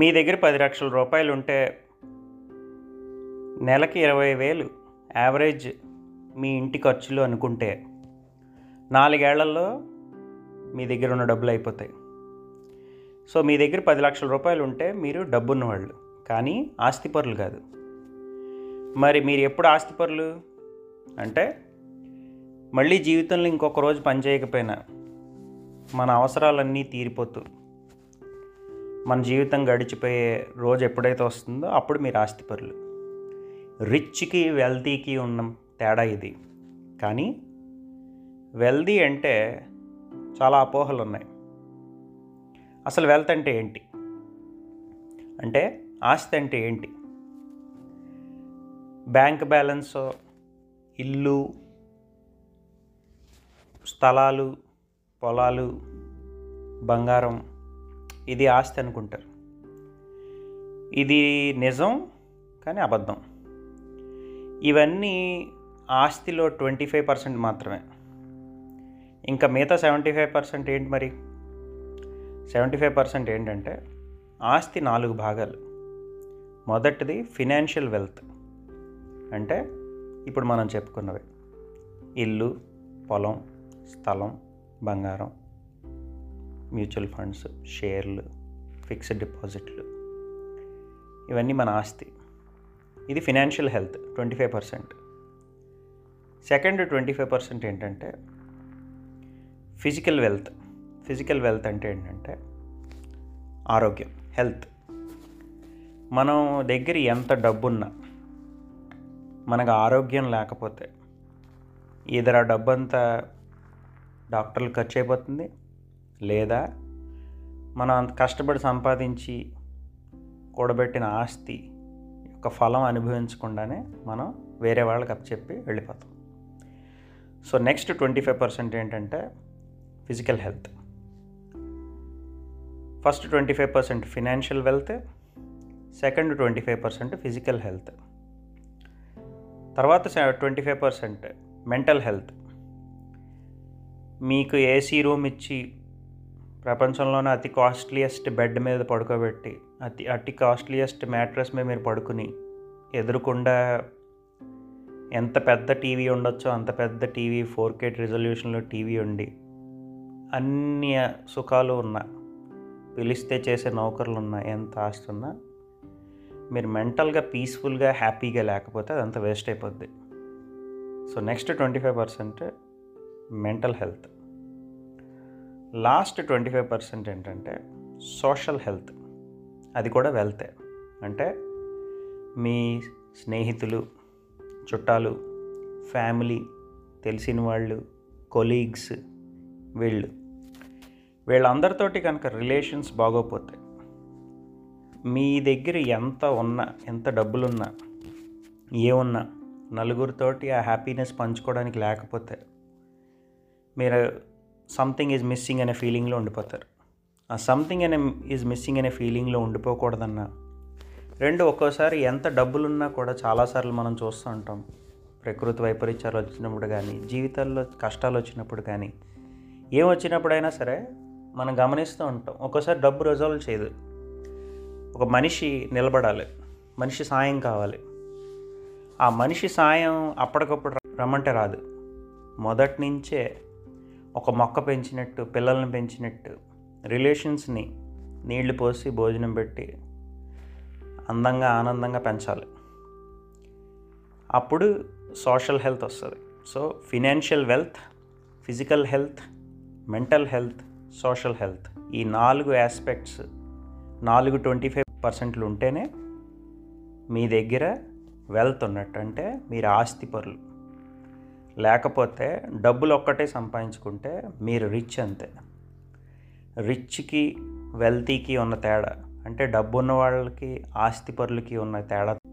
మీ దగ్గర 10 లక్షల రూపాయలు ఉంటే నెలకి 20,000 యావరేజ్ మీ ఇంటి ఖర్చులు అనుకుంటే 4 ఏళ్లలో మీ దగ్గర ఉన్న డబ్బులు అయిపోతాయి. సో మీ దగ్గర 10 లక్షల రూపాయలు ఉంటే మీరు డబ్బున్నవాళ్ళు, కానీ ఆస్తిపరులు కాదు. మరి మీరు ఎప్పుడు ఆస్తిపరులు అంటే, మళ్ళీ జీవితంలో ఇంకొక రోజు పనిచేయకపోయినా మన అవసరాలన్నీ తీరిపోతూ మన జీవితం గడిచిపోయే రోజు ఎప్పుడైతే వస్తుందో అప్పుడు మీరు ఆస్తిపరులు. రిచ్కి వెల్తీకి ఉన్న తేడా ఇది. కానీ వెల్తీ అంటే చాలా అపోహలు ఉన్నాయి. అసలు వెల్త్ అంటే ఏంటి, అంటే ఆస్తి అంటే ఏంటి? బ్యాంక్ బ్యాలెన్సో, ఇల్లు, స్థలాలు, పొలాలు, బంగారం, ఇది ఆస్తి అనుకుంటారు. ఇది నిజం కానీ అబద్ధం. ఇవన్నీ ఆస్తిలో 25% మాత్రమే. ఇంకా మిగతా 75% ఏంటి మరి? 75% ఏంటంటే ఆస్తి 4 భాగాలు. మొదటిది ఫినాన్షియల్ వెల్త్, అంటే ఇప్పుడు మనం చెప్పుకున్నవి ఇల్లు, పొలం, స్థలం, బంగారం, మ్యూచువల్ ఫండ్స్, షేర్లు, ఫిక్స్డ్ డిపాజిట్లు, ఇవన్నీ మన ఆస్తి. ఇది ఫినాన్షియల్ హెల్త్ 25%. సెకండ్ 25% ఏంటంటే ఫిజికల్ వెల్త్. ఫిజికల్ వెల్త్ అంటే ఏంటంటే ఆరోగ్యం, హెల్త్. మనం దగ్గర ఎంత డబ్బున్నా మనకు ఆరోగ్యం లేకపోతే ఇదర డబ్బంతా డాక్టర్లు ఖర్చు అయిపోతుంది, లేదా మనం అంత కష్టపడి సంపాదించి కూడబెట్టిన ఆస్తి యొక్క ఫలం అనుభవించకుండానే మనం వేరే వాళ్ళకి అప్పచెప్పి వెళ్ళిపోతాం. సో నెక్స్ట్ 25% ఏంటంటే physical health. First 25% financial wealth, second 25% physical health, తర్వాత 25% మెంటల్ హెల్త్. మీకు ఏసీ రూమ్ ఇచ్చి ప్రపంచంలోనే అతి కాస్ట్లీయెస్ట్ బెడ్ మీద పడుకోబెట్టి అతి కాస్ట్లీయెస్ట్ మ్యాట్రెస్ మీద మీరు పడుకుని ఎదురుకుండా ఎంత పెద్ద టీవీ ఉండొచ్చో అంత పెద్ద టీవీ, 4K రిజల్యూషన్లో టీవీ ఉండి అన్ని సుఖాలు ఉన్నా, పిలిస్తే చేసే నౌకర్లు ఉన్నా, ఎంత ఆస్తి ఉన్నా మీరు మెంటల్గా పీస్ఫుల్గా హ్యాపీగా లేకపోతే అదంతా వేస్ట్ అయిపోద్ది. So next 25% mental health. Last 25% ఏంటంటే సోషల్ హెల్త్. అది కూడా వెల్తే, అంటే మీ స్నేహితులు, చుట్టాలు, ఫ్యామిలీ, తెలిసిన వాళ్ళు, కొలీగ్స్, వీళ్ళందరితోటి కనుక రిలేషన్స్ బాగోపోతే మీ దగ్గర ఎంత ఉన్నా, ఎంత డబ్బులున్నా, ఏమున్నా నలుగురితోటి ఆ హ్యాపీనెస్ పంచుకోవడానికి లేకపోతే మీరు సంథింగ్ ఈజ్ మిస్సింగ్ అనే ఫీలింగ్లో ఉండిపోతారు. ఆ సంథింగ్ ఈజ్ మిస్సింగ్ అనే ఫీలింగ్లో ఉండిపోకూడదన్న రెండు. ఒక్కోసారి ఎంత డబ్బులున్నా కూడా చాలాసార్లు మనం చూస్తూ ఉంటాం, ప్రకృతి వైపరీత్యాలు వచ్చినప్పుడు కానీ, జీవితాల్లో కష్టాలు వచ్చినప్పుడు కానీ, ఏం వచ్చినప్పుడైనా సరే మనం గమనిస్తూ ఉంటాం ఒక్కోసారి డబ్బు రిజాల్వ్ చేయదు. ఒక మనిషి నిలబడాలి, మనిషి సాయం కావాలి. ఆ మనిషి సాయం అప్పటికప్పుడు రమ్మంటే రాదు. మొదటి నుంచే ఒక మొక్క పెంచినట్టు, పిల్లల్ని పెంచినట్టు, రిలేషన్స్ని నీళ్లు పోసి భోజనం పెట్టి అందంగా ఆనందంగా పెంచాలి. అప్పుడు సోషల్ హెల్త్ వస్తుంది. So financial wealth, physical health, mental health, social health, ఈ 4 ఆస్పెక్ట్స్, 4 25% ఉంటేనే మీ దగ్గర వెల్త్ ఉన్నట్టు, అంటే మీరు ఆస్తిపరులు. లేకపోతే డబ్బులు ఒక్కటే సంపాదించుకుంటే మీరు రిచ్ అంతే. రిచ్కి వెల్తీకి ఉన్న తేడా, అంటే డబ్బు ఉన్న వాళ్ళకి ఆస్తిపరులకి ఉన్న తేడా